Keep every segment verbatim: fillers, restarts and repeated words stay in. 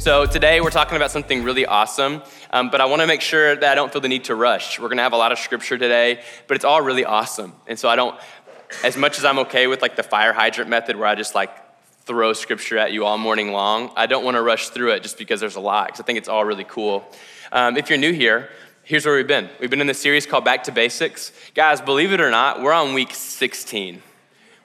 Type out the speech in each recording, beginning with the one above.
So today we're talking about something really awesome, um, but I want to make sure that I don't feel the need to rush. We're going to have a lot of scripture today, but it's all really awesome. And so I don't, as much as I'm okay with like the fire hydrant method where I just like throw scripture at you all morning long, I don't want to rush through it just because there's a lot, because I think it's all really cool. Um, if you're new here, here's where we've been. We've been in this series called Back to Basics. Guys, believe it or not, we're on week sixteen.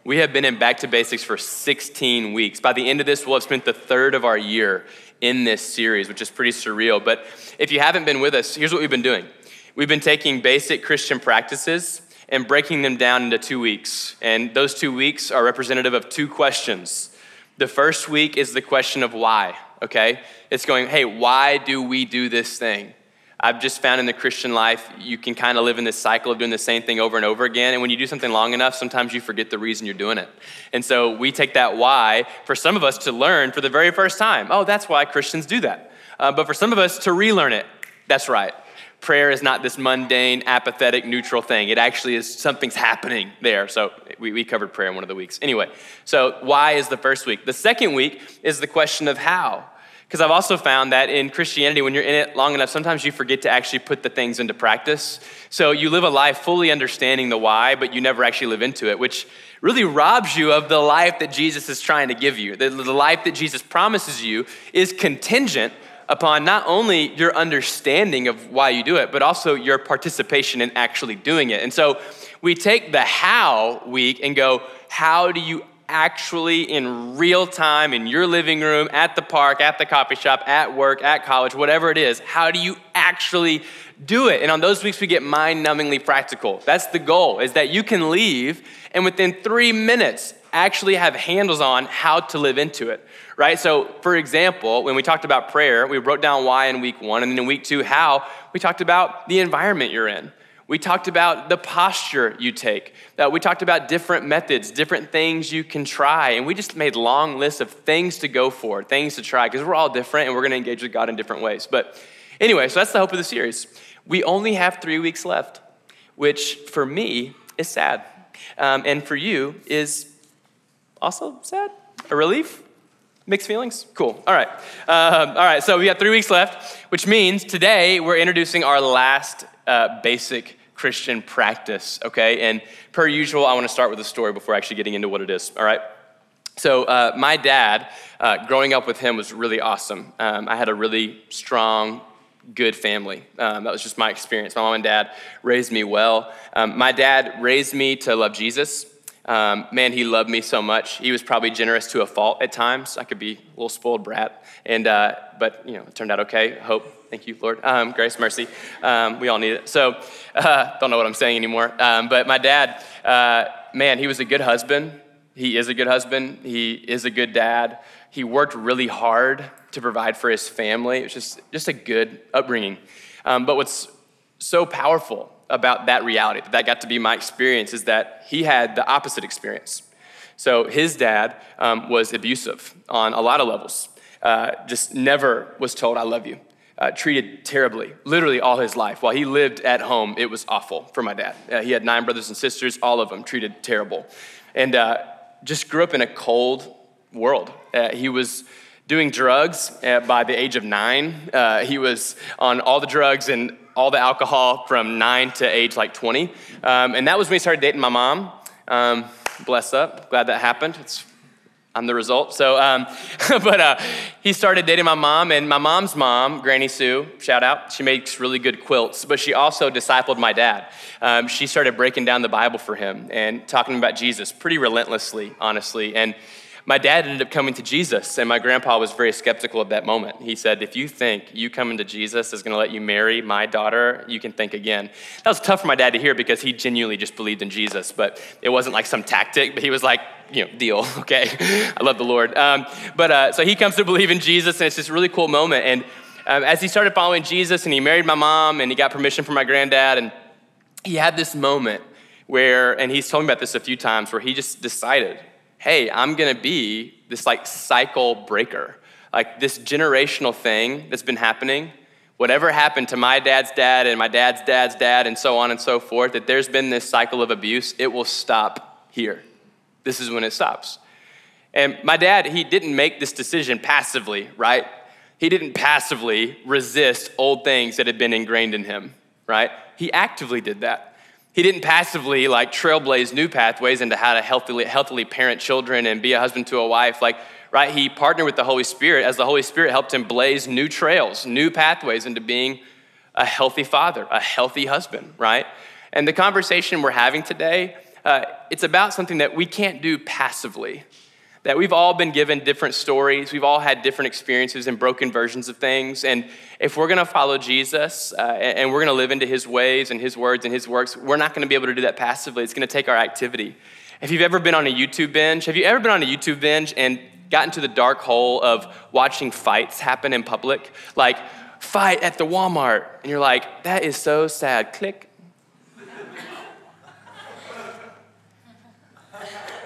We have been in Back to Basics for sixteen weeks. By the end of this, we'll have spent the third of our year in this series, which is pretty surreal. But if you haven't been with us, here's what we've been doing. We've been taking basic Christian practices and breaking them down into two weeks. And those two weeks are representative of two questions. The first week is the question of why, okay? It's going, hey, why do we do this thing? I've just found in the Christian life, you can kind of live in this cycle of doing the same thing over and over again. And when you do something long enough, sometimes you forget the reason you're doing it. And so we take that why for some of us to learn for the very first time. Oh, that's why Christians do that. Uh, but for some of us to relearn it, that's right. Prayer is not this mundane, apathetic, neutral thing. It actually is something's happening there. So we, we covered prayer in one of the weeks. Anyway, so why is the first week. The second week is the question of how. Because I've also found that in Christianity, when you're in it long enough, sometimes you forget to actually put the things into practice. So you live a life fully understanding the why, but you never actually live into it, which really robs you of the life that Jesus is trying to give you. The, the life that Jesus promises you is contingent upon not only your understanding of why you do it, but also your participation in actually doing it. And so we take the how week and go, how do you actually in real time, in your living room, at the park, at the coffee shop, at work, at college, whatever it is, how do you actually do it? And on those weeks, we get mind-numbingly practical. That's the goal, is that you can leave and within three minutes, actually have handles on how to live into it, right? So for example, when we talked about prayer, we wrote down why in week one, and then in week two, how, we talked about the environment you're in. We talked about the posture you take. Uh, we talked about different methods, different things you can try. And we just made long lists of things to go for, things to try, because we're all different and we're going to engage with God in different ways. But anyway, so that's the hope of the series. We only have three weeks left, which for me is sad. Um, and for you is also sad, a relief. Mixed feelings? Cool. All right. Um, all right. So we got three weeks left, which means today we're introducing our last uh, basic Christian practice, okay? And per usual, I want to start with a story before actually getting into what it is, all right? So uh, my dad, uh, growing up with him was really awesome. Um, I had a really strong, good family. Um, that was just my experience. My mom and dad raised me well. Um, my dad raised me to love Jesus. Um, man, he loved me so much. He was probably generous to a fault at times. I could be a little spoiled brat, and uh, but you know, it turned out okay. Hope, thank you, Lord. Um, grace, mercy, um, we all need it. So, uh, don't know what I'm saying anymore. Um, but my dad, uh, man, he was a good husband. He is a good husband. He is a good dad. He worked really hard to provide for his family. It was just just a good upbringing. Um, but what's so powerful about that reality, that that got to be my experience, is that he had the opposite experience. So his dad um, was abusive on a lot of levels. Uh, just never was told, I love you. Uh, treated terribly, literally all his life. While he lived at home, it was awful for my dad. Uh, he had nine brothers and sisters, all of them treated terrible. And uh, just grew up in a cold world. Uh, he was doing drugs uh, by the age of nine. Uh, he was on all the drugs and all the alcohol from nine to age like twenty. Um, and that was when he started dating my mom. Um, bless up, glad that happened. It's, I'm the result. So, um, but uh, he started dating my mom, and my mom's mom, Granny Sue, shout out, she makes really good quilts, but she also discipled my dad. Um, she started breaking down the Bible for him and talking about Jesus pretty relentlessly, honestly. And my dad ended up coming to Jesus, and my grandpa was very skeptical of that moment. He said, if you think you coming to Jesus is gonna let you marry my daughter, you can think again. That was tough for my dad to hear because he genuinely just believed in Jesus, but it wasn't like some tactic, but he was like, you know, deal, okay? I love the Lord. Um, but uh, so he comes to believe in Jesus, and it's this really cool moment. And um, as he started following Jesus, and he married my mom, and he got permission from my granddad, and he had this moment where, and he's told me about this a few times, where he just decided, hey, I'm gonna be this like cycle breaker, like this generational thing that's been happening, whatever happened to my dad's dad and my dad's dad's dad and so on and so forth, that there's been this cycle of abuse, it will stop here. This is when it stops. And my dad, he didn't make this decision passively, right? He didn't passively resist old things that had been ingrained in him, right? He actively did that. He didn't passively like trailblaze new pathways into how to healthily, healthily parent children and be a husband to a wife. Like, right? He partnered with the Holy Spirit as the Holy Spirit helped him blaze new trails, new pathways into being a healthy father, a healthy husband, right? And the conversation we're having today, uh, it's about something that we can't do passively, that we've all been given different stories. We've all had different experiences and broken versions of things. And if we're gonna follow Jesus uh, and we're gonna live into his ways and his words and his works, we're not gonna be able to do that passively. It's gonna take our activity. If you've ever been on a YouTube binge, have you ever been on a YouTube binge and gotten to the dark hole of watching fights happen in public? Like, fight at the Walmart. And you're like, that is so sad. Click.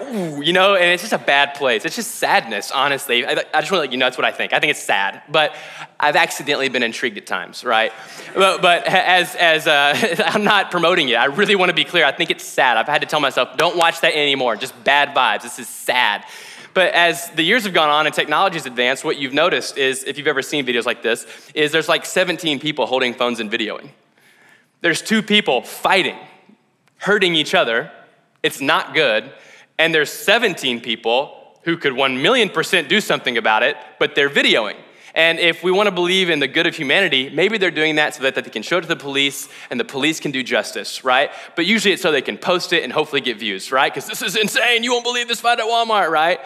Ooh, you know, and it's just a bad place. It's just sadness, honestly. I, I just want to let you know that's what I think. I think it's sad, but I've accidentally been intrigued at times, right? But, but as as uh, I'm not promoting it, I really want to be clear. I think it's sad. I've had to tell myself, don't watch that anymore. Just bad vibes. This is sad. But as the years have gone on and technology's advanced, what you've noticed is, if you've ever seen videos like this, is there's like seventeen people holding phones and videoing. There's two people fighting, hurting each other. It's not good. And there's seventeen people who could one million percent do something about it, but they're videoing. And if we want to believe in the good of humanity, maybe they're doing that so that they can show it to the police and the police can do justice, right? But usually it's so they can post it and hopefully get views, right? Because this is insane. You won't believe this fight at Walmart, right?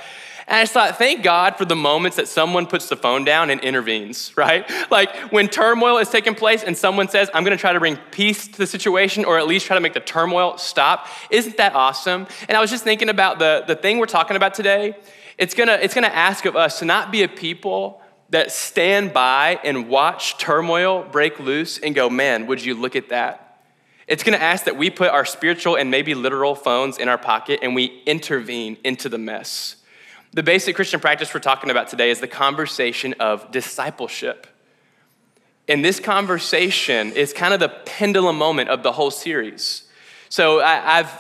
And I just thought, thank God for the moments that someone puts the phone down and intervenes, right? Like when turmoil is taking place and someone says, I'm gonna try to bring peace to the situation or at least try to make the turmoil stop. Isn't that awesome? And I was just thinking about the, the thing we're talking about today. It's gonna, it's gonna ask of us to not be a people that stand by and watch turmoil break loose and go, man, would you look at that? It's gonna ask that we put our spiritual and maybe literal phones in our pocket and we intervene into the mess. The basic Christian practice we're talking about today is the conversation of discipleship. And this conversation is kind of the pendulum moment of the whole series. So I, I've,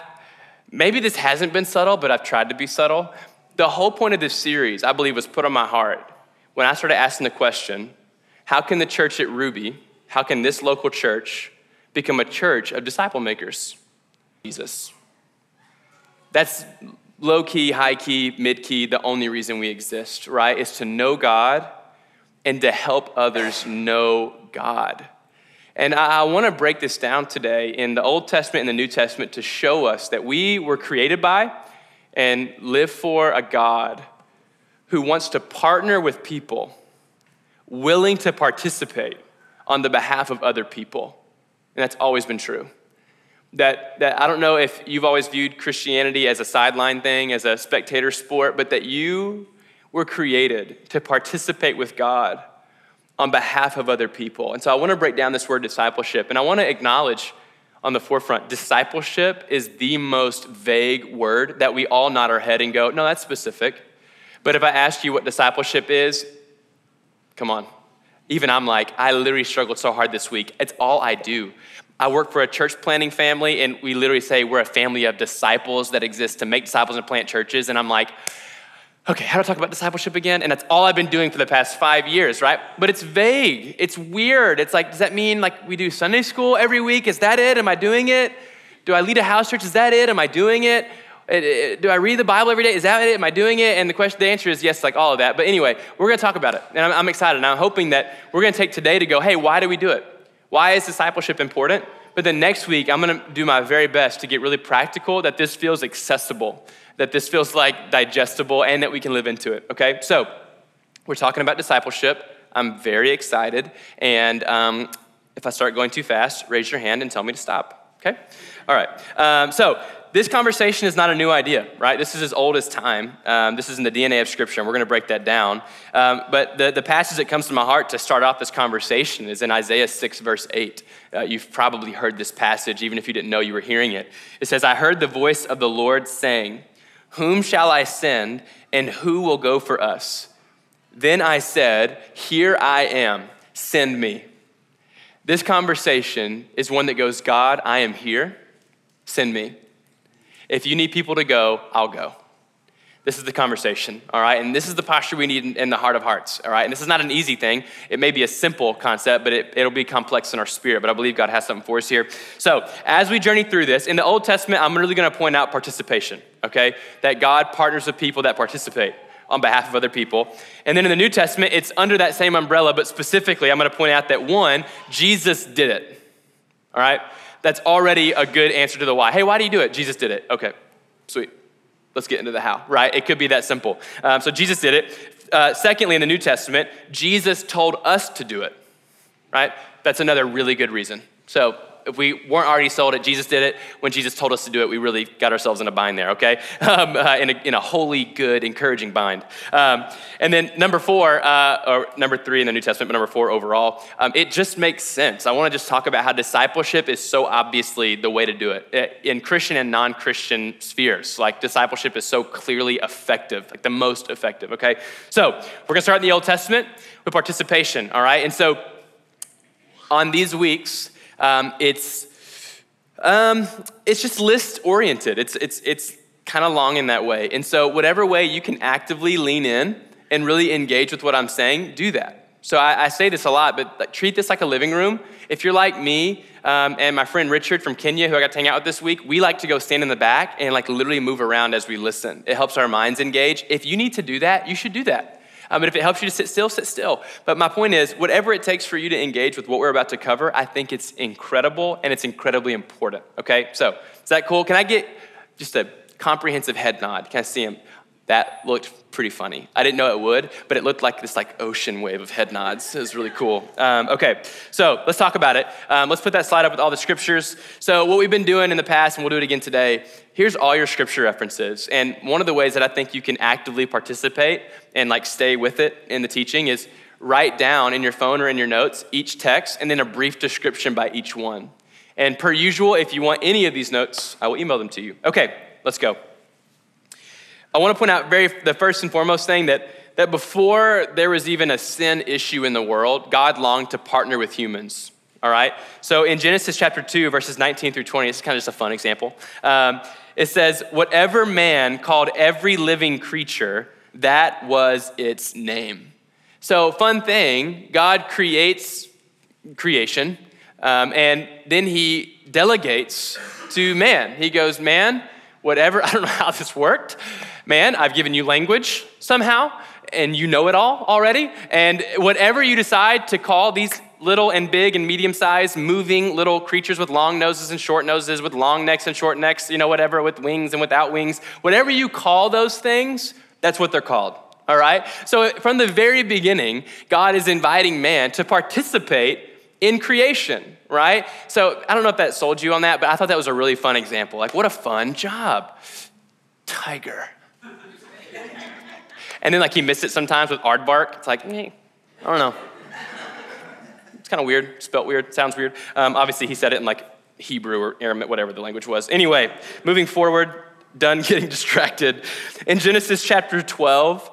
maybe this hasn't been subtle, but I've tried to be subtle. The whole point of this series, I believe, was put on my heart when I started asking the question, how can the church at Ruby, how can this local church become a church of disciple makers? Jesus. That's low-key, high-key, mid-key, the only reason we exist, right, is to know God and to help others know God. And I, I want to break this down today in the Old Testament and the New Testament to show us that we were created by and live for a God who wants to partner with people, willing to participate on the behalf of other people. And that's always been true. That, that I don't know if you've always viewed Christianity as a sideline thing, as a spectator sport, but that you were created to participate with God on behalf of other people. And so I want to break down this word discipleship, and I want to acknowledge on the forefront, discipleship is the most vague word that we all nod our head and go, no, that's specific. But if I ask you what discipleship is, come on. Even I'm like, I literally struggled so hard this week. It's all I do. I work for a church planting family, and we literally say we're a family of disciples that exist to make disciples and plant churches. And I'm like, okay, how do I talk about discipleship again? And that's all I've been doing for the past five years, right? But it's vague. It's weird. It's like, does that mean like we do Sunday school every week? Is that it? Am I doing it? Do I lead a house church? Is that it? Am I doing it? Do I read the Bible every day? Is that it? Am I doing it? And the question, the answer is yes, like all of that. But anyway, we're going to talk about it. And I'm, I'm excited. And I'm hoping that we're going to take today to go, hey, why do we do it? Why is discipleship important? But then next week, I'm gonna do my very best to get really practical, that this feels accessible, that this feels like digestible, and that we can live into it, okay? So we're talking about discipleship. I'm very excited. And um, if I start going too fast, raise your hand and tell me to stop, okay? All right, um, so this conversation is not a new idea, right? This is as old as time. Um, this is in the D N A of Scripture, and we're gonna break that down. Um, but the, the passage that comes to my heart to start off this conversation is in Isaiah six, verse eight. Uh, you've probably heard this passage, even if you didn't know you were hearing it. It says, I heard the voice of the Lord saying, whom shall I send, and who will go for us? Then I said, here I am, send me. This conversation is one that goes, God, I am here, send me. If you need people to go, I'll go. This is the conversation, all right? And this is the posture we need in, in the heart of hearts, all right? And this is not an easy thing. It may be a simple concept, but it, it'll be complex in our spirit, but I believe God has something for us here. So as we journey through this, in the Old Testament, I'm really gonna point out participation, okay? That God partners with people that participate on behalf of other people. And then in the New Testament, it's under that same umbrella, but specifically, I'm gonna point out that one, Jesus did it, all right? That's already a good answer to the why. Hey, why do you do it? Jesus did it, okay, sweet. Let's get into the how, right? It could be that simple. Um, so Jesus did it. Uh, secondly, in the New Testament, Jesus told us to do it, right? That's another really good reason. So if we weren't already sold it, Jesus did it. When Jesus told us to do it, we really got ourselves in a bind there, okay? Um, uh, in, a, in a holy, good, encouraging bind. Um, and then number four, uh, or number three in the New Testament, but number four overall, um, it just makes sense. I wanna just talk about how discipleship is so obviously the way to do it. In Christian and non-Christian spheres, like discipleship is so clearly effective, like the most effective, okay? So we're gonna start in the Old Testament with participation, all right? And so on these weeks, Um, it's um, it's just list oriented. It's it's it's kind of long in that way. And so whatever way you can actively lean in and really engage with what I'm saying, do that. So I, I say this a lot, but like, treat this like a living room. If you're like me um, and my friend Richard from Kenya, who I got to hang out with this week, we like to go stand in the back and like literally move around as we listen. It helps our minds engage. If you need to do that, you should do that. Um, but if it helps you to sit still, sit still. But my point is, whatever it takes for you to engage with what we're about to cover, I think it's incredible and it's incredibly important, okay? So is that cool? Can I get just a comprehensive head nod? Can I see him? That looked pretty funny. I didn't know it would, but it looked like this like ocean wave of head nods. It was really cool. Um, okay, so let's talk about it. Um, let's put that slide up with all the scriptures. So what we've been doing in the past, and we'll do it again today, here's all your scripture references. And one of the ways that I think you can actively participate and like stay with it in the teaching is write down in your phone or in your notes each text and then a brief description by each one. And per usual, if you want any of these notes, I will email them to you. Okay, let's go. I want to point out very the first and foremost thing that, that before there was even a sin issue in the world, God longed to partner with humans, all right? So in Genesis chapter two, verses nineteen through twenty, it's kind of just a fun example. Um, it says, whatever man called every living creature, that was its name. So fun thing, God creates creation, um, and then he delegates to man. He goes, man, whatever, I don't know how this worked. Man, I've given you language somehow, and you know it all already. And whatever you decide to call these little and big and medium-sized moving little creatures with long noses and short noses, with long necks and short necks, you know, whatever, with wings and without wings, whatever you call those things, that's what they're called, all right? So from the very beginning, God is inviting man to participate in creation, right? So I don't know if that sold you on that, but I thought that was a really fun example. Like, what a fun job. Tiger. And then like he missed it sometimes with aardvark. It's like, hey, I don't know. It's kind of weird, spelt weird, sounds weird. Um, obviously he said it in like Hebrew or Aramaic, whatever the language was. Anyway, moving forward, done getting distracted. In Genesis chapter twelve,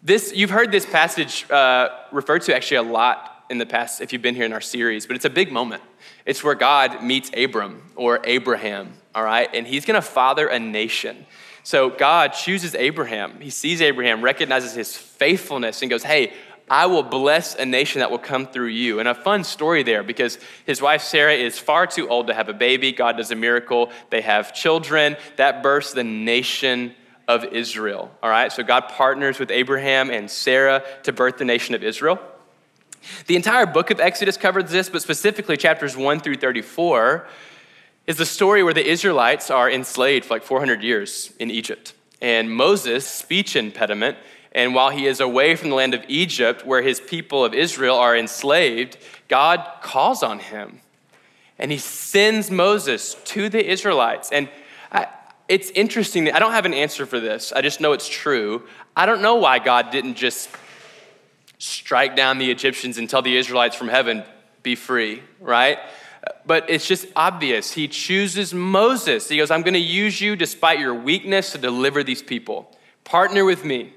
this you've heard this passage uh, referred to actually a lot in the past, if you've been here in our series, but it's a big moment. It's where God meets Abram or Abraham, all right? And he's gonna father a nation. So God chooses Abraham. He sees Abraham, recognizes his faithfulness and goes, hey, I will bless a nation that will come through you. And a fun story there because his wife Sarah is far too old to have a baby. God does a miracle. They have children. That births the nation of Israel, all right? So God partners with Abraham and Sarah to birth the nation of Israel. The entire book of Exodus covers this, but specifically chapters one through thirty-four is the story where the Israelites are enslaved for like four hundred years in Egypt. And Moses, speech impediment, and while he is away from the land of Egypt where his people of Israel are enslaved, God calls on him and he sends Moses to the Israelites. And I, it's interesting that I don't have an answer for this. I just know it's true. I don't know why God didn't just strike down the Egyptians and tell the Israelites from heaven, be free, right? But it's just obvious. He chooses Moses. He goes, I'm gonna use you despite your weakness to deliver these people. Partner with me,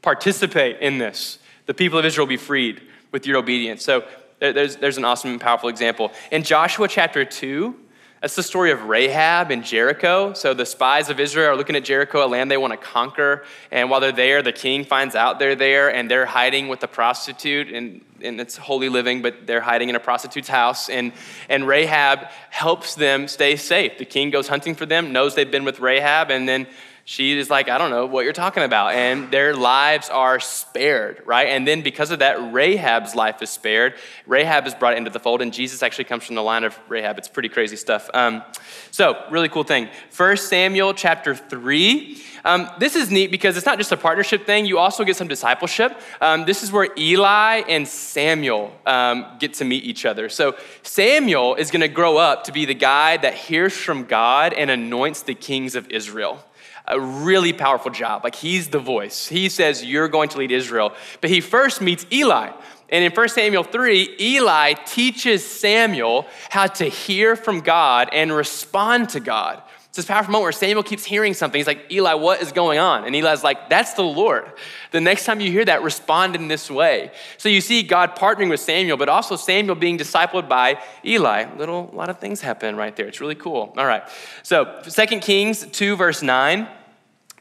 participate in this. The people of Israel will be freed with your obedience. So there's, there's an awesome and powerful example. In Joshua chapter two, That's the story of Rahab and Jericho. So the spies of Israel are looking at Jericho, a land they want to conquer. And while they're there, the king finds out they're there, and they're hiding with a prostitute. And, and it's holy living, but they're hiding in a prostitute's house. And, and Rahab helps them stay safe. The king goes hunting for them, knows they've been with Rahab, and then she is like, I don't know what you're talking about. And their lives are spared, right? And then because of that, Rahab's life is spared. Rahab is brought into the fold, and Jesus actually comes from the line of Rahab. It's pretty crazy stuff. Um, so really cool thing. First Samuel chapter three. Um, this is neat because it's not just a partnership thing. You also get some discipleship. Um, this is where Eli and Samuel um, get to meet each other. So Samuel is going to grow up to be the guy that hears from God and anoints the kings of Israel. A really powerful job. Like, he's the voice. He says, you're going to lead Israel. But he first meets Eli. And in First Samuel three, Eli teaches Samuel how to hear from God and respond to God. It's this powerful moment where Samuel keeps hearing something. He's like, Eli, what is going on? And Eli's like, that's the Lord. The next time you hear that, respond in this way. So you see God partnering with Samuel, but also Samuel being discipled by Eli. Little, a lot of things happen right there. It's really cool. All right. So Second Kings two, verse nine.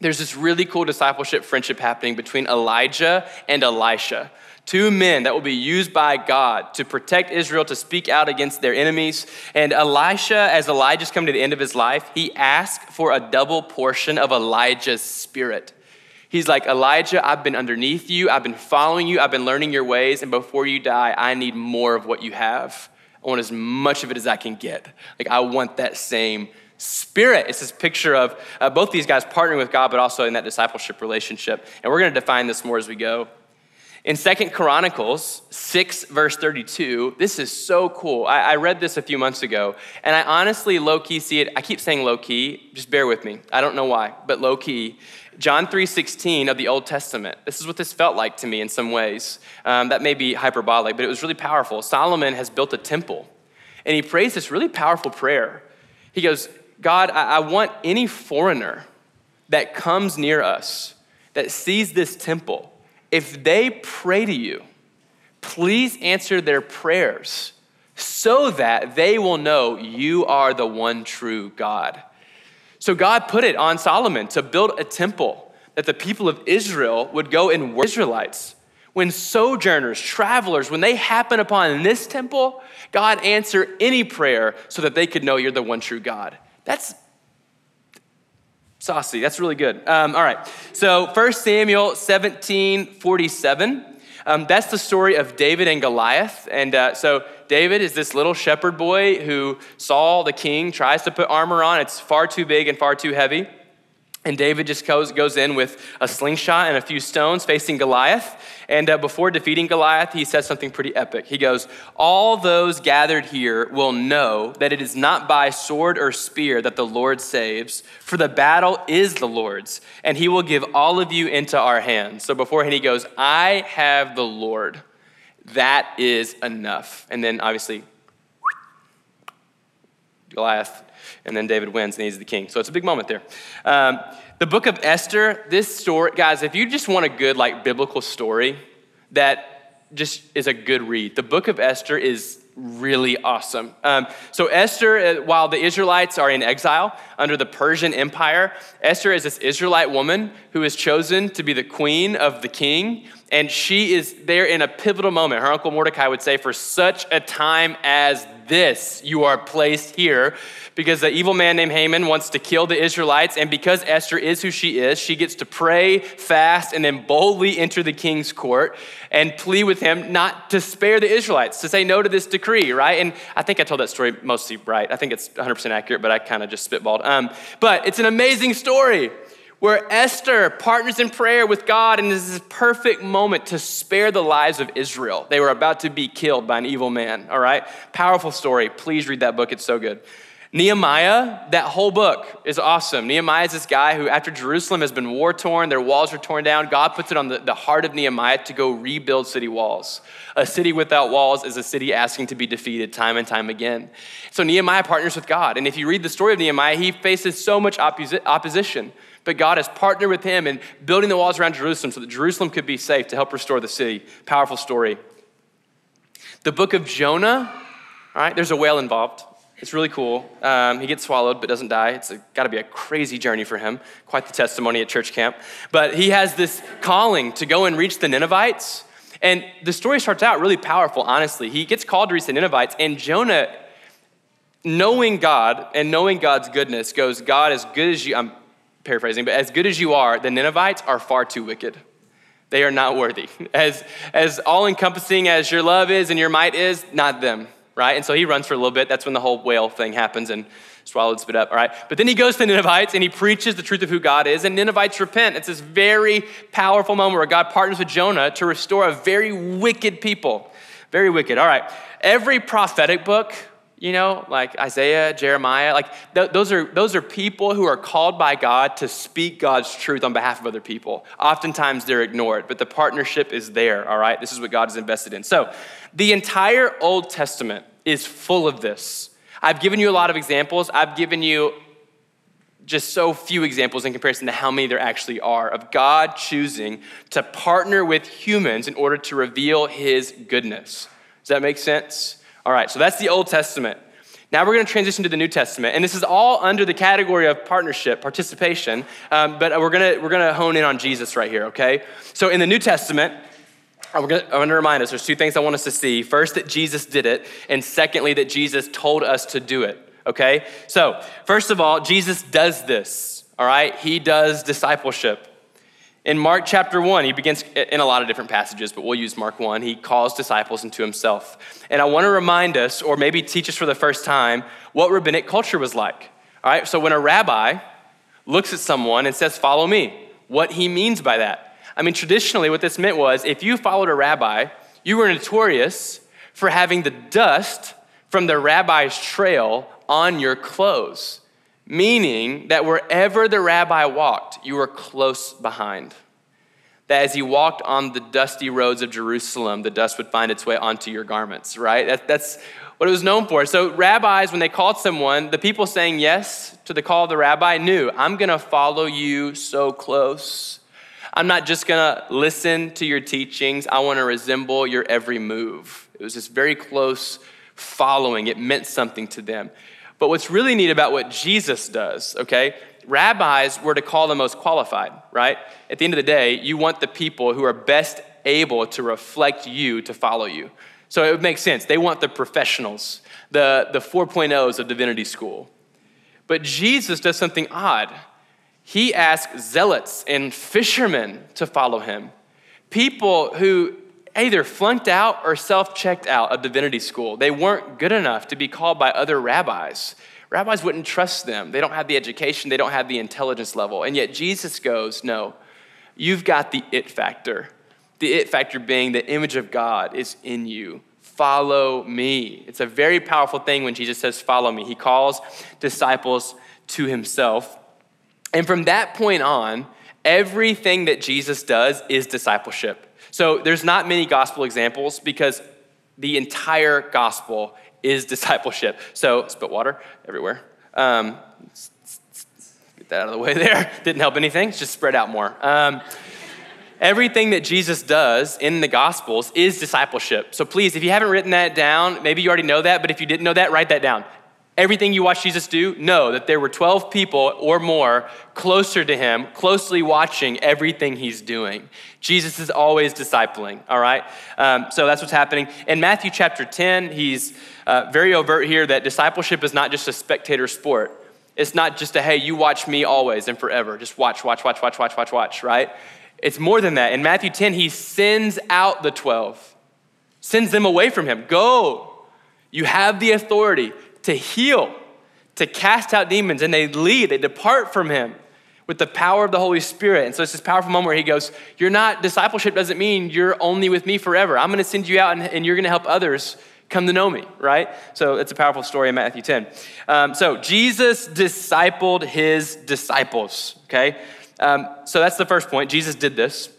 There's this really cool discipleship friendship happening between Elijah and Elisha, two men that will be used by God to protect Israel, to speak out against their enemies. And Elisha, as Elijah's come to the end of his life, he asks for a double portion of Elijah's spirit. He's like, Elijah, I've been underneath you. I've been following you. I've been learning your ways. And before you die, I need more of what you have. I want as much of it as I can get. Like, I want that same Spirit. It's this picture of uh, both these guys partnering with God, but also in that discipleship relationship. And we're going to define this more as we go. In Second Chronicles six, verse thirty-two, this is so cool. I, I read this a few months ago, and I honestly low-key see it. I keep saying low-key. Just bear with me. I don't know why, but low-key. John three sixteen of the Old Testament. This is what this felt like to me in some ways. Um, that may be hyperbolic, but it was really powerful. Solomon has built a temple, and he prays this really powerful prayer. He goes, God, I want any foreigner that comes near us, that sees this temple, if they pray to you, please answer their prayers so that they will know you are the one true God. So God put it on Solomon to build a temple that the people of Israel would go and worship. Israelites, when sojourners, travelers, when they happen upon this temple, God answer any prayer so that they could know you're the one true God. That's saucy. That's really good. Um, all right. So First Samuel seventeen forty-seven. Um, that's the story of David and Goliath. And uh, so David is this little shepherd boy who Saul, the king, tries to put armor on. It's far too big and far too heavy. And David just goes, goes in with a slingshot and a few stones facing Goliath. And uh, before defeating Goliath, he says something pretty epic. He goes, all those gathered here will know that it is not by sword or spear that the Lord saves, for the battle is the Lord's, and he will give all of you into our hands. So beforehand, he goes, I have the Lord. That is enough. And then obviously, Goliath, and then David wins, and he's the king. So it's a big moment there. Um, the book of Esther, this story, guys, if you just want a good, like, biblical story that just is a good read, the book of Esther is really awesome. Um, so Esther, while the Israelites are in exile under the Persian Empire, Esther is this Israelite woman who is chosen to be the queen of the king, and she is there in a pivotal moment. Her uncle Mordecai would say, for such a time as this, you are placed here, because the evil man named Haman wants to kill the Israelites. And because Esther is who she is, she gets to pray, fast, and then boldly enter the king's court and plead with him not to spare the Israelites, to say no to this decree, right? And I think I told that story mostly right. I think it's one hundred percent accurate, but I kind of just spitballed. Um, but it's an amazing story where Esther partners in prayer with God, and this is this perfect moment to spare the lives of Israel. They were about to be killed by an evil man, all right? Powerful story. Please read that book. It's so good. Nehemiah, that whole book is awesome. Nehemiah is this guy who, after Jerusalem has been war-torn, their walls are torn down, God puts it on the, the heart of Nehemiah to go rebuild city walls. A city without walls is a city asking to be defeated time and time again. So Nehemiah partners with God. And if you read the story of Nehemiah, he faces so much opposi- opposition. But God has partnered with him in building the walls around Jerusalem so that Jerusalem could be safe to help restore the city. Powerful story. The book of Jonah, all right, there's a whale involved. It's really cool. Um, he gets swallowed, but doesn't die. It's got to be a crazy journey for him. Quite the testimony at church camp. But he has this calling to go and reach the Ninevites. And the story starts out really powerful, honestly. He gets called to reach the Ninevites, and Jonah, knowing God and knowing God's goodness, goes, God, as good as you, I'm paraphrasing, but as good as you are, the Ninevites are far too wicked. They are not worthy. As, as all-encompassing as your love is and your might is, not them. Right? And so he runs for a little bit. That's when the whole whale thing happens and swallowed, spit up, all right? But then he goes to the Ninevites and he preaches the truth of who God is, and Ninevites repent. It's this very powerful moment where God partners with Jonah to restore a very wicked people. Very wicked, all right. Every prophetic book, you know, like Isaiah, Jeremiah, like th- those are those are people who are called by God to speak God's truth on behalf of other people. Oftentimes they're ignored, but the partnership is there, all right? This is what God is invested in. So the entire Old Testament is full of this. I've given you a lot of examples. I've given you just so few examples in comparison to how many there actually are of God choosing to partner with humans in order to reveal his goodness. Does that make sense? All right, so that's the Old Testament. Now we're going to transition to the New Testament, and this is all under the category of partnership, participation, um, but we're going to we're going to hone in on Jesus right here, okay? So in the New Testament, I'm going to remind us, there's two things I want us to see. First, that Jesus did it, and secondly, that Jesus told us to do it, okay? So first of all, Jesus does this, all right? He does discipleship. In Mark chapter one, he begins in a lot of different passages, but we'll use Mark one. He calls disciples into himself. And I want to remind us, or maybe teach us for the first time, what rabbinic culture was like. All right, so when a rabbi looks at someone and says, follow me, what he means by that. I mean, traditionally, what this meant was, if you followed a rabbi, you were notorious for having the dust from the rabbi's trail on your clothes. Meaning that wherever the rabbi walked, you were close behind. That as he walked on the dusty roads of Jerusalem, the dust would find its way onto your garments, right? That, that's what it was known for. So rabbis, when they called someone, the people saying yes to the call of the rabbi knew, I'm gonna follow you so close. I'm not just gonna listen to your teachings. I wanna resemble your every move. It was this very close following. It meant something to them. But what's really neat about what Jesus does, okay, rabbis were to call the most qualified, right? At the end of the day, you want the people who are best able to reflect you to follow you. So it would make sense. They want the professionals, the, the four point ohs of divinity school. But Jesus does something odd. He asks zealots and fishermen to follow him, people who either flunked out or self-checked out of divinity school. They weren't good enough to be called by other rabbis. Rabbis wouldn't trust them. They don't have the education. They don't have the intelligence level. And yet Jesus goes, no, you've got the it factor. The it factor being the image of God is in you. Follow me. It's a very powerful thing when Jesus says, follow me. He calls disciples to himself. And from that point on, everything that Jesus does is discipleship. So there's not many gospel examples because the entire gospel is discipleship. So spit water everywhere. Um, get that out of the way there. Didn't help anything. It's just spread out more. Um, everything that Jesus does in the gospels is discipleship. So please, if you haven't written that down, maybe you already know that, but if you didn't know that, write that down. Everything you watch Jesus do, know that there were twelve people or more closer to him, closely watching everything he's doing. Jesus is always discipling, all right? Um, so that's what's happening. In Matthew chapter ten, he's uh, very overt here that discipleship is not just a spectator sport. It's not just a, hey, you watch me always and forever. Just watch, watch, watch, watch, watch, watch, watch, right? It's more than that. In Matthew ten, he sends out the twelve, sends them away from him. Go, you have the authority to heal, to cast out demons, and they leave, they depart from him with the power of the Holy Spirit. And so it's this powerful moment where he goes, you're not, discipleship doesn't mean you're only with me forever. I'm gonna send you out and, and you're gonna help others come to know me, right? So it's a powerful story in Matthew ten. Um, so Jesus discipled his disciples, okay? Um, so that's the first point, Jesus did this.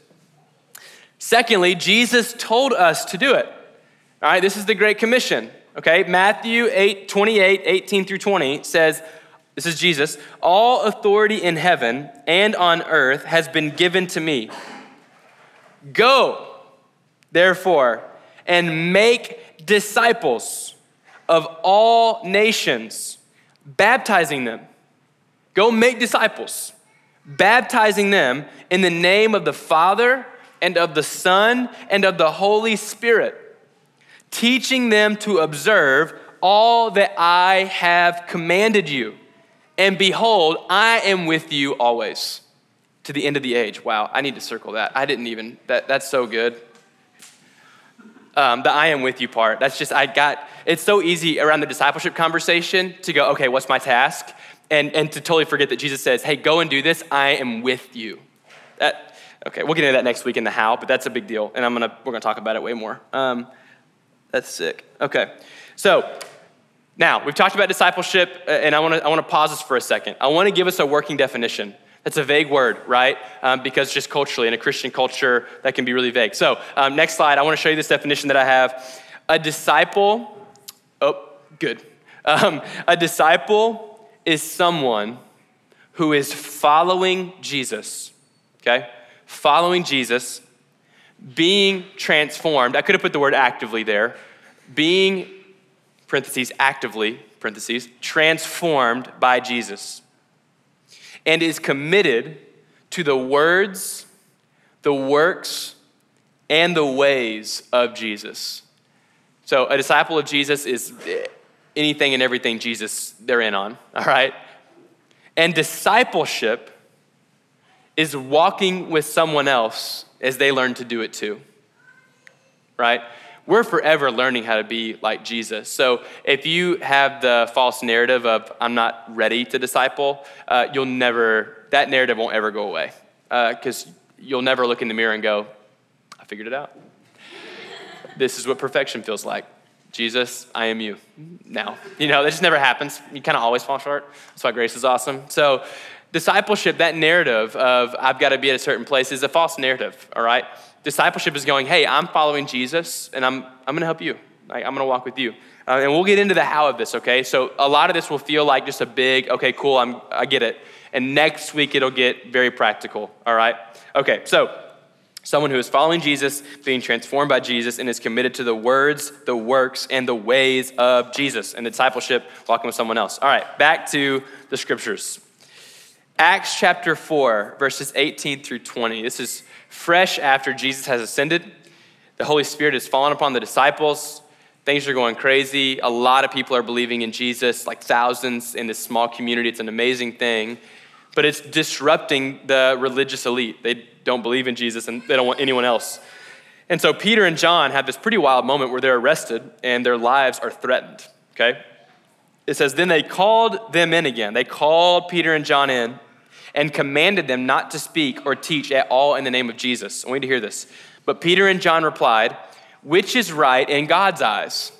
Secondly, Jesus told us to do it. All right, this is the Great Commission. Okay, Matthew eight, twenty-eight, eighteen through twenty says, this is Jesus, all authority in heaven and on earth has been given to me. Go, therefore, and make disciples of all nations, baptizing them. Go make disciples, baptizing them in the name of the Father and of the Son and of the Holy Spirit, teaching them to observe all that I have commanded you. And behold, I am with you always to the end of the age. Wow, I need to circle that. I didn't even, that, that's so good. Um, the I am with you part, that's just, I got, it's so easy around the discipleship conversation to go, okay, what's my task? And and to totally forget that Jesus says, hey, go and do this, I am with you. That, okay, we'll get into that next week in the how, but that's a big deal, and I'm gonna, we're gonna talk about it way more. Um, that's sick, okay. So now, we've talked about discipleship, and I wanna, I wanna pause this for a second. I wanna give us a working definition. That's a vague word, right? Um, because just culturally, in a Christian culture, that can be really vague. So um, next slide, I wanna show you this definition that I have. A disciple, oh, good. Um, a disciple is someone who is following Jesus, okay? Following Jesus, being transformed. I could have put the word actively there. Being, parentheses, actively, parentheses, transformed by Jesus, and is committed to the words, the works, and the ways of Jesus. So a disciple of Jesus is anything and everything Jesus they're in on, all right? And discipleship is walking with someone else as they learn to do it too, right? We're forever learning how to be like Jesus. So if you have the false narrative of I'm not ready to disciple, uh, you'll never, that narrative won't ever go away because uh, you'll never look in the mirror and go, I figured it out. This is what perfection feels like. Jesus, I am you now. You know, that just never happens. You kind of always fall short. That's why grace is awesome. So discipleship, that narrative of I've got to be at a certain place is a false narrative, all right? Discipleship is going, hey, I'm following Jesus, and I'm I'm gonna help you. Like, I'm gonna walk with you. Uh, and we'll get into the how of this, okay? So a lot of this will feel like just a big, okay, cool, I'm, I get it. And next week it'll get very practical, all right? Okay, so someone who is following Jesus, being transformed by Jesus, and is committed to the words, the works, and the ways of Jesus. And discipleship, walking with someone else. All right, back to the scriptures. Acts chapter four, verses eighteen through twenty. This is fresh after Jesus has ascended. The Holy Spirit has fallen upon the disciples. Things are going crazy. A lot of people are believing in Jesus, like thousands in this small community. It's an amazing thing, but it's disrupting the religious elite. They don't believe in Jesus and they don't want anyone else. And so Peter and John have this pretty wild moment where they're arrested and their lives are threatened, okay? It says, then they called them in again. They called Peter and John in and commanded them not to speak or teach at all in the name of Jesus. I want you to hear this. But Peter and John replied, which is right in God's eyes,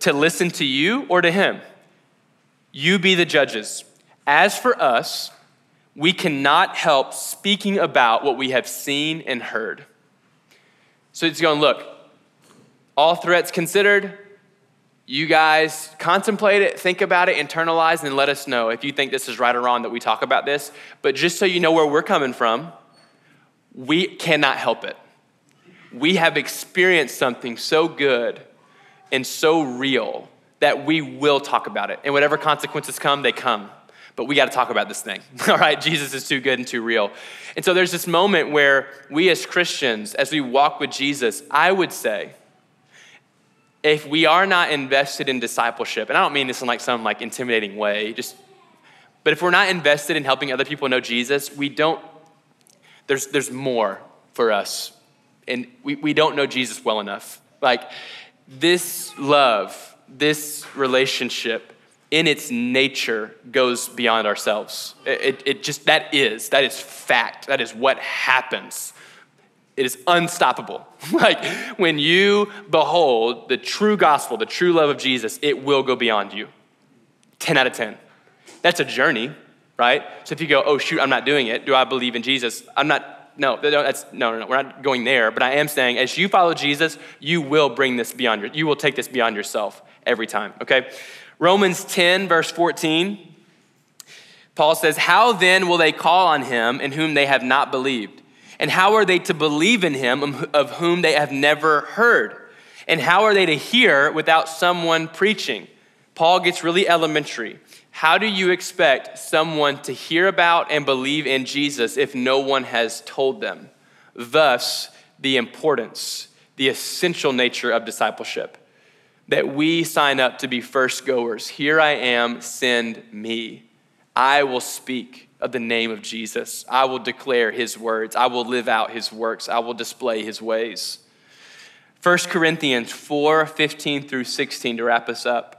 to listen to you or to him? You be the judges. As for us, we cannot help speaking about what we have seen and heard. So it's going, look, all threats considered, you guys contemplate it, think about it, internalize, and let us know if you think this is right or wrong that we talk about this. But just so you know where we're coming from, we cannot help it. We have experienced something so good and so real that we will talk about it. And whatever consequences come, they come. But we got to talk about this thing, all right? Jesus is too good and too real. And so there's this moment where we as Christians, as we walk with Jesus, I would say, if we are not invested in discipleship, and I don't mean this in like some like intimidating way, just, but if we're not invested in helping other people know Jesus, we don't, there's there's more for us. And we, we don't know Jesus well enough. Like this love, this relationship in its nature goes beyond ourselves. It, it, it just, that is, that is fact. That is what happens. It is unstoppable. Like when you behold the true gospel, the true love of Jesus, it will go beyond you. ten out of ten. That's a journey, right? So if you go, oh shoot, I'm not doing it. Do I believe in Jesus? I'm not, no, that's, no, no, no. We're not going there. But I am saying as you follow Jesus, you will bring this beyond your, you will take this beyond yourself every time, okay? Romans ten, verse fourteen, Paul says, how then will they call on him in whom they have not believed? And how are they to believe in him of whom they have never heard? And how are they to hear without someone preaching? Paul gets really elementary. How do you expect someone to hear about and believe in Jesus if no one has told them? Thus, the importance, the essential nature of discipleship, that we sign up to be first goers. Here I am, send me. I will speak of the name of Jesus. I will declare his words. I will live out his works. I will display his ways. First Corinthians four, fifteen through sixteen to wrap us up.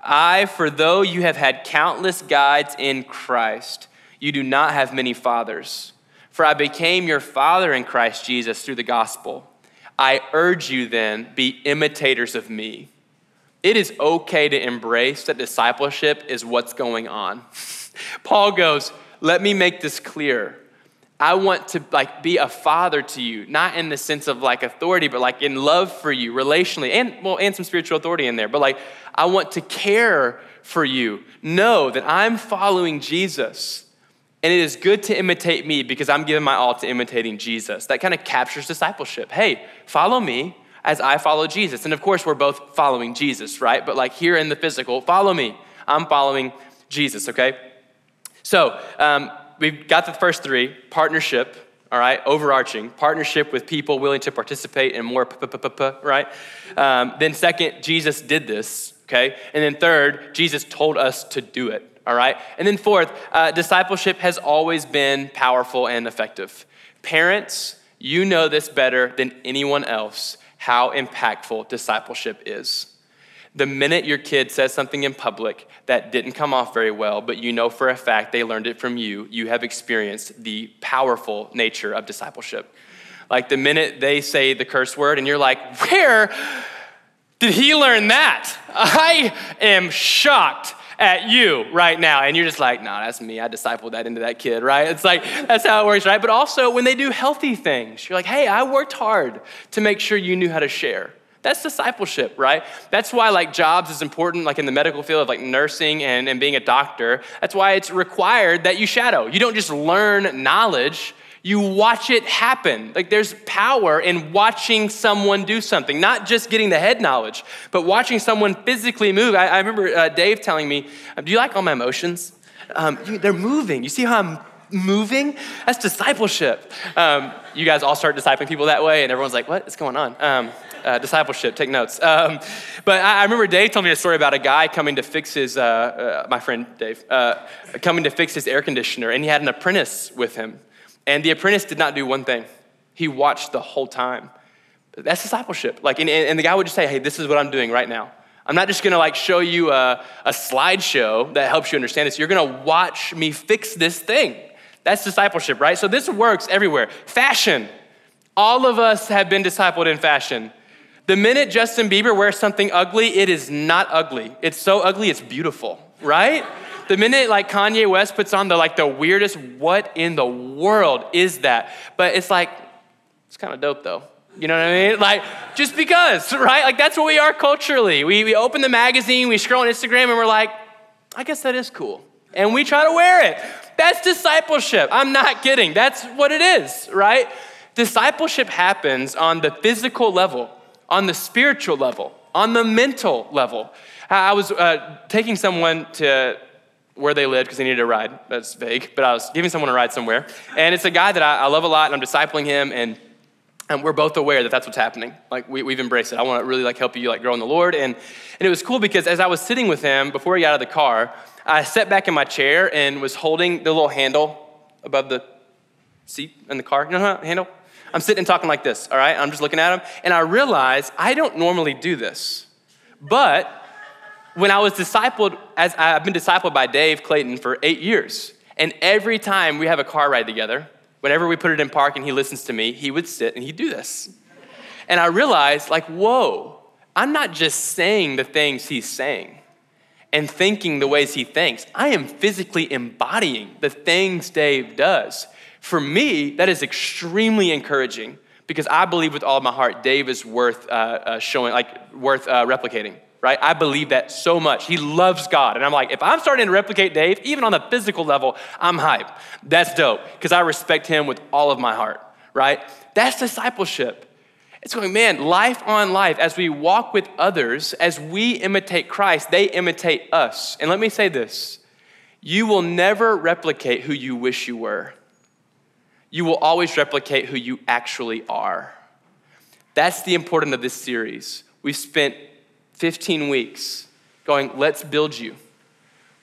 I, for though you have had countless guides in Christ, you do not have many fathers. For I became your father in Christ Jesus through the gospel. I urge you then, be imitators of me. It is okay to embrace that discipleship is what's going on. Paul goes, let me make this clear. I want to like be a father to you, not in the sense of like authority, but like in love for you relationally, and well, and some spiritual authority in there, but like, I want to care for you. Know that I'm following Jesus, and it is good to imitate me because I'm giving my all to imitating Jesus. That kind of captures discipleship. Hey, follow me as I follow Jesus. And of course, we're both following Jesus, right? But like here in the physical, follow me. I'm following Jesus, okay? So um, we've got the first three, partnership, all right, overarching, partnership with people willing to participate in more, right? Um, then second, Jesus did this. Okay? And then third, Jesus told us to do it, all right? And then fourth, uh, discipleship has always been powerful and effective. Parents, you know this better than anyone else, how impactful discipleship is. The minute your kid says something in public that didn't come off very well, but you know for a fact they learned it from you, you have experienced the powerful nature of discipleship. Like the minute they say the curse word and you're like, where did he learn that? I am shocked at you right now. And you're just like, no, that's me. I discipled that into that kid, right? It's like, that's how it works, right? But also when they do healthy things, you're like, hey, I worked hard to make sure you knew how to share. That's discipleship, right? That's why like jobs is important, like in the medical field of like nursing and, and being a doctor. That's why it's required that you shadow. You don't just learn knowledge. You watch it happen. Like there's power in watching someone do something, not just getting the head knowledge, but watching someone physically move. I, I remember uh, Dave telling me, do you like all my motions? Um, you, they're moving. You see how I'm moving? That's discipleship. Um, you guys all start discipling people that way and everyone's like, what is going on? Um, uh, discipleship, take notes. Um, but I, I remember Dave telling me a story about a guy coming to fix his, uh, uh, my friend Dave, uh, coming to fix his air conditioner, and he had an apprentice with him. And the apprentice did not do one thing. He watched the whole time. That's discipleship. Like, and, and the guy would just say, hey, this is what I'm doing right now. I'm not just gonna like show you a, a slideshow that helps you understand this. You're gonna watch me fix this thing. That's discipleship, right? So this works everywhere. Fashion. All of us have been discipled in fashion. The minute Justin Bieber wears something ugly, it is not ugly. It's so ugly, it's beautiful, right? The minute like Kanye West puts on the like the weirdest, what in the world is that? But it's like, it's kind of dope though. You know what I mean? Like just because, right? Like that's what we are culturally. We, we open the magazine, we scroll on Instagram and we're like, I guess that is cool. And we try to wear it. That's discipleship. I'm not kidding. That's what it is, right? Discipleship happens on the physical level, on the spiritual level, on the mental level. I was uh, taking someone to where they lived because they needed a ride. That's vague, but I was giving someone a ride somewhere. And it's a guy that I, I love a lot, and I'm discipling him, and, and we're both aware that that's what's happening. Like we, we've embraced it. I wanna really like help you like grow in the Lord. And, and it was cool because as I was sitting with him before he got out of the car, I sat back in my chair and was holding the little handle above the seat in the car, you know how handle? I'm sitting and talking like this, all right? I'm just looking at him. And I realized I don't normally do this, but when I was discipled, as I've been discipled by Dave Clayton for eight years, and every time we have a car ride together, whenever we put it in park and he listens to me, he would sit and he'd do this. And I realized like, whoa, I'm not just saying the things he's saying and thinking the ways he thinks. I am physically embodying the things Dave does. For me, that is extremely encouraging because I believe with all my heart, Dave is worth uh, uh, showing, like worth uh, replicating. Right? I believe that so much. He loves God. And I'm like, if I'm starting to replicate Dave, even on the physical level, I'm hype. That's dope. Because I respect him with all of my heart, right? That's discipleship. It's going, man, life on life, as we walk with others, as we imitate Christ, they imitate us. And let me say this, you will never replicate who you wish you were. You will always replicate who you actually are. That's the importance of this series. We've spent fifteen weeks going, let's build you.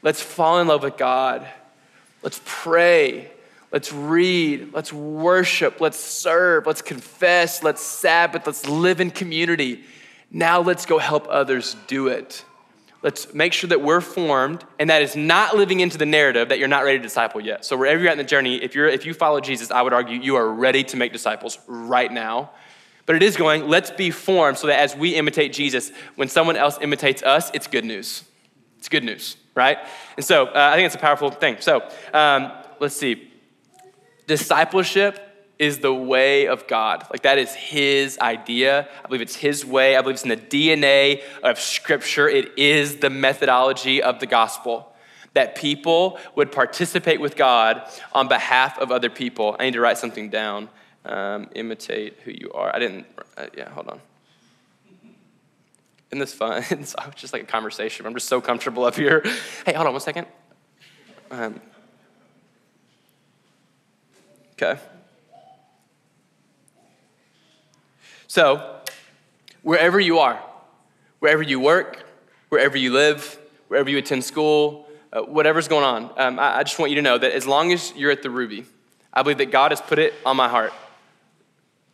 Let's fall in love with God. Let's pray. Let's read, let's worship, let's serve, let's confess, let's Sabbath, let's live in community. Now let's go help others do it. Let's make sure that we're formed, and that is not living into the narrative that you're not ready to disciple yet. So wherever you're at in the journey, if you're if you follow Jesus, I would argue you are ready to make disciples right now. But it is going, let's be formed so that as we imitate Jesus, when someone else imitates us, it's good news. It's good news, right? And so uh, I think it's a powerful thing. So um, let's see. Discipleship is the way of God. Like, that is his idea. I believe it's his way. I believe it's in the D N A of Scripture. It is the methodology of the gospel, that people would participate with God on behalf of other people. I need to write something down. Um, imitate who you are. I didn't, uh, yeah, hold on. Isn't this fun? It's just like a conversation. I'm just so comfortable up here. Hey, hold on one second. Um, Okay. So, wherever you are, wherever you work, wherever you live, wherever you attend school, uh, whatever's going on, um, I, I just want you to know that as long as you're at the Ruby, I believe that God has put it on my heart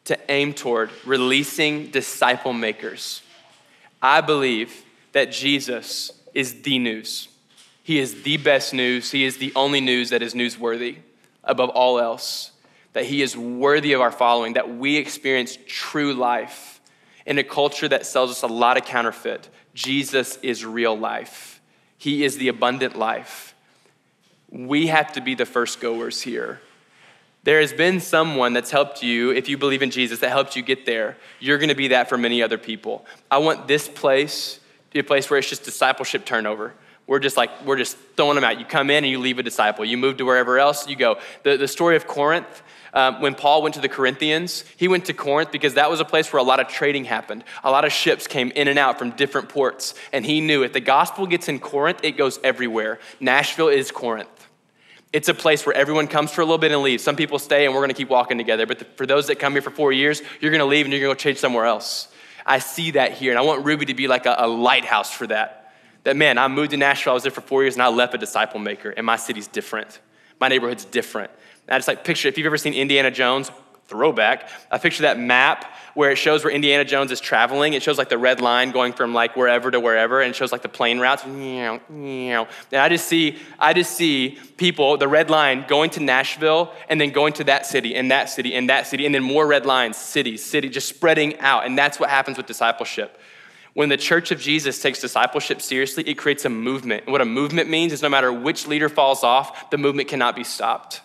to aim toward releasing disciple makers. I believe that Jesus is the news. He is the best news. He is the only news that is newsworthy. Above all else, that he is worthy of our following, that we experience true life in a culture that sells us a lot of counterfeit. Jesus is real life. He is the abundant life. We have to be the first goers here. There has been someone that's helped you, if you believe in Jesus, that helped you get there. You're gonna be that for many other people. I want this place to be a place where it's just discipleship turnover. We're just like, we're just throwing them out. You come in and you leave a disciple. You move to wherever else you go. The, the story of Corinth, um, when Paul went to the Corinthians, he went to Corinth because that was a place where a lot of trading happened. A lot of ships came in and out from different ports. And he knew if the gospel gets in Corinth, it goes everywhere. Nashville is Corinth. It's a place where everyone comes for a little bit and leaves. Some people stay and we're gonna keep walking together. But the, for those that come here for four years, you're gonna leave and you're gonna go change somewhere else. I see that here. And I want Ruby to be like a, a lighthouse for that. That, man, I moved to Nashville, I was there for four years, and I left a disciple maker, and my city's different. My neighborhood's different. And I just like picture, if you've ever seen Indiana Jones, throwback, I picture that map where it shows where Indiana Jones is traveling. It shows like the red line going from like wherever to wherever, and it shows like the plane routes. And I just see, I just see people, the red line going to Nashville and then going to that city and that city and that city, and then more red lines, city, city, just spreading out. And that's what happens with discipleship. When the Church of Jesus takes discipleship seriously, it creates a movement. And what a movement means is no matter which leader falls off, the movement cannot be stopped.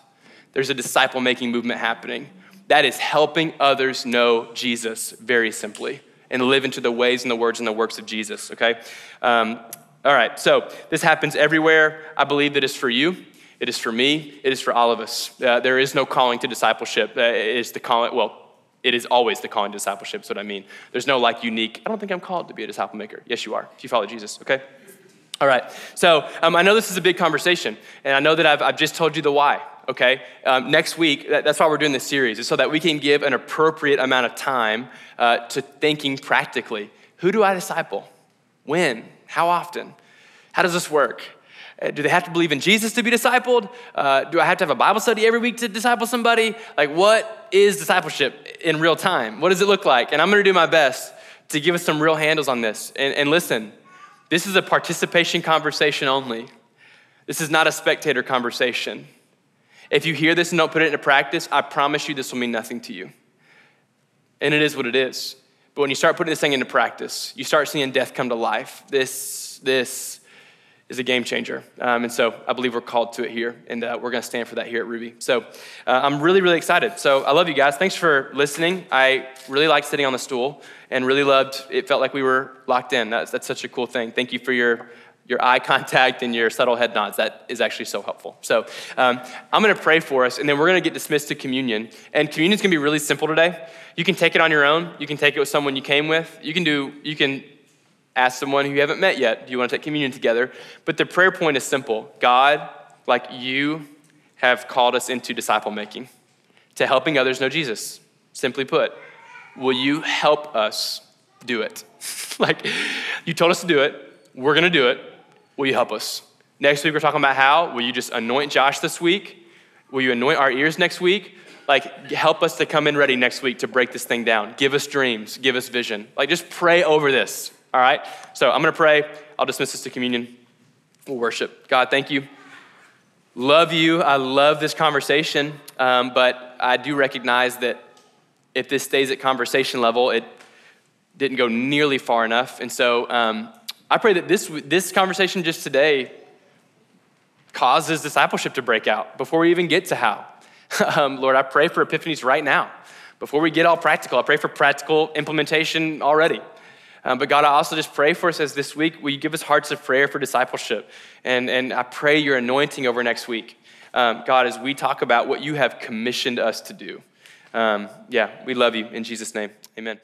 There's a disciple-making movement happening. That is helping others know Jesus, very simply, and live into the ways and the words and the works of Jesus, okay? Um, all right, so this happens everywhere. I believe that it's for you. It is for me. It is for all of us. Uh, there is no calling to discipleship. Uh, it is the calling, well, It is always the calling to discipleship, is what I mean. There's no like unique, I don't think I'm called to be a disciple maker. Yes, you are, if you follow Jesus, okay? All right, so um, I know this is a big conversation, and I know that I've, I've just told you the why, okay? Um, next week, that, that's why we're doing this series, is so that we can give an appropriate amount of time uh, to thinking practically. Who do I disciple? When? How often? How does this work? Do they have to believe in Jesus to be discipled? Uh, do I have to have a Bible study every week to disciple somebody? Like, what is discipleship in real time? What does it look like? And I'm gonna do my best to give us some real handles on this. And, and listen, this is a participation conversation only. This is not a spectator conversation. If you hear this and don't put it into practice, I promise you this will mean nothing to you. And it is what it is. But when you start putting this thing into practice, you start seeing death come to life. This, this, is a game changer. Um, and so I believe we're called to it here, and uh, we're gonna stand for that here at Ruby. So uh, I'm really, really excited. So I love you guys. Thanks for listening. I really liked sitting on the stool and really loved, it felt like we were locked in. That's, that's such a cool thing. Thank you for your your eye contact and your subtle head nods. That is actually so helpful. So um, I'm gonna pray for us, and then we're gonna get dismissed to communion. And communion's gonna be really simple today. You can take it on your own. You can take it with someone you came with. You can do, you can ask someone who you haven't met yet, do you wanna take communion together? But the prayer point is simple. God, like you have called us into disciple making, to helping others know Jesus. Simply put, will you help us do it? Like, you told us to do it. We're gonna do it. Will you help us? Next week, we're talking about how. Will you just anoint Josh this week? Will you anoint our ears next week? Like, help us to come in ready next week to break this thing down. Give us dreams, give us vision. Like, just pray over this, all right? So I'm gonna pray. I'll dismiss us to communion. We'll worship. God, thank you. Love you. I love this conversation, um, but I do recognize that if this stays at conversation level, it didn't go nearly far enough. And so, um, I pray that this this conversation just today causes discipleship to break out before we even get to how. Um, Lord, I pray for epiphanies right now. Before we get all practical, I pray for practical implementation already. Um, but God, I also just pray for us as this week, will you give us hearts of prayer for discipleship? And, and I pray your anointing over next week. Um, God, as we talk about what you have commissioned us to do. Um, yeah, we love you in Jesus' name, amen.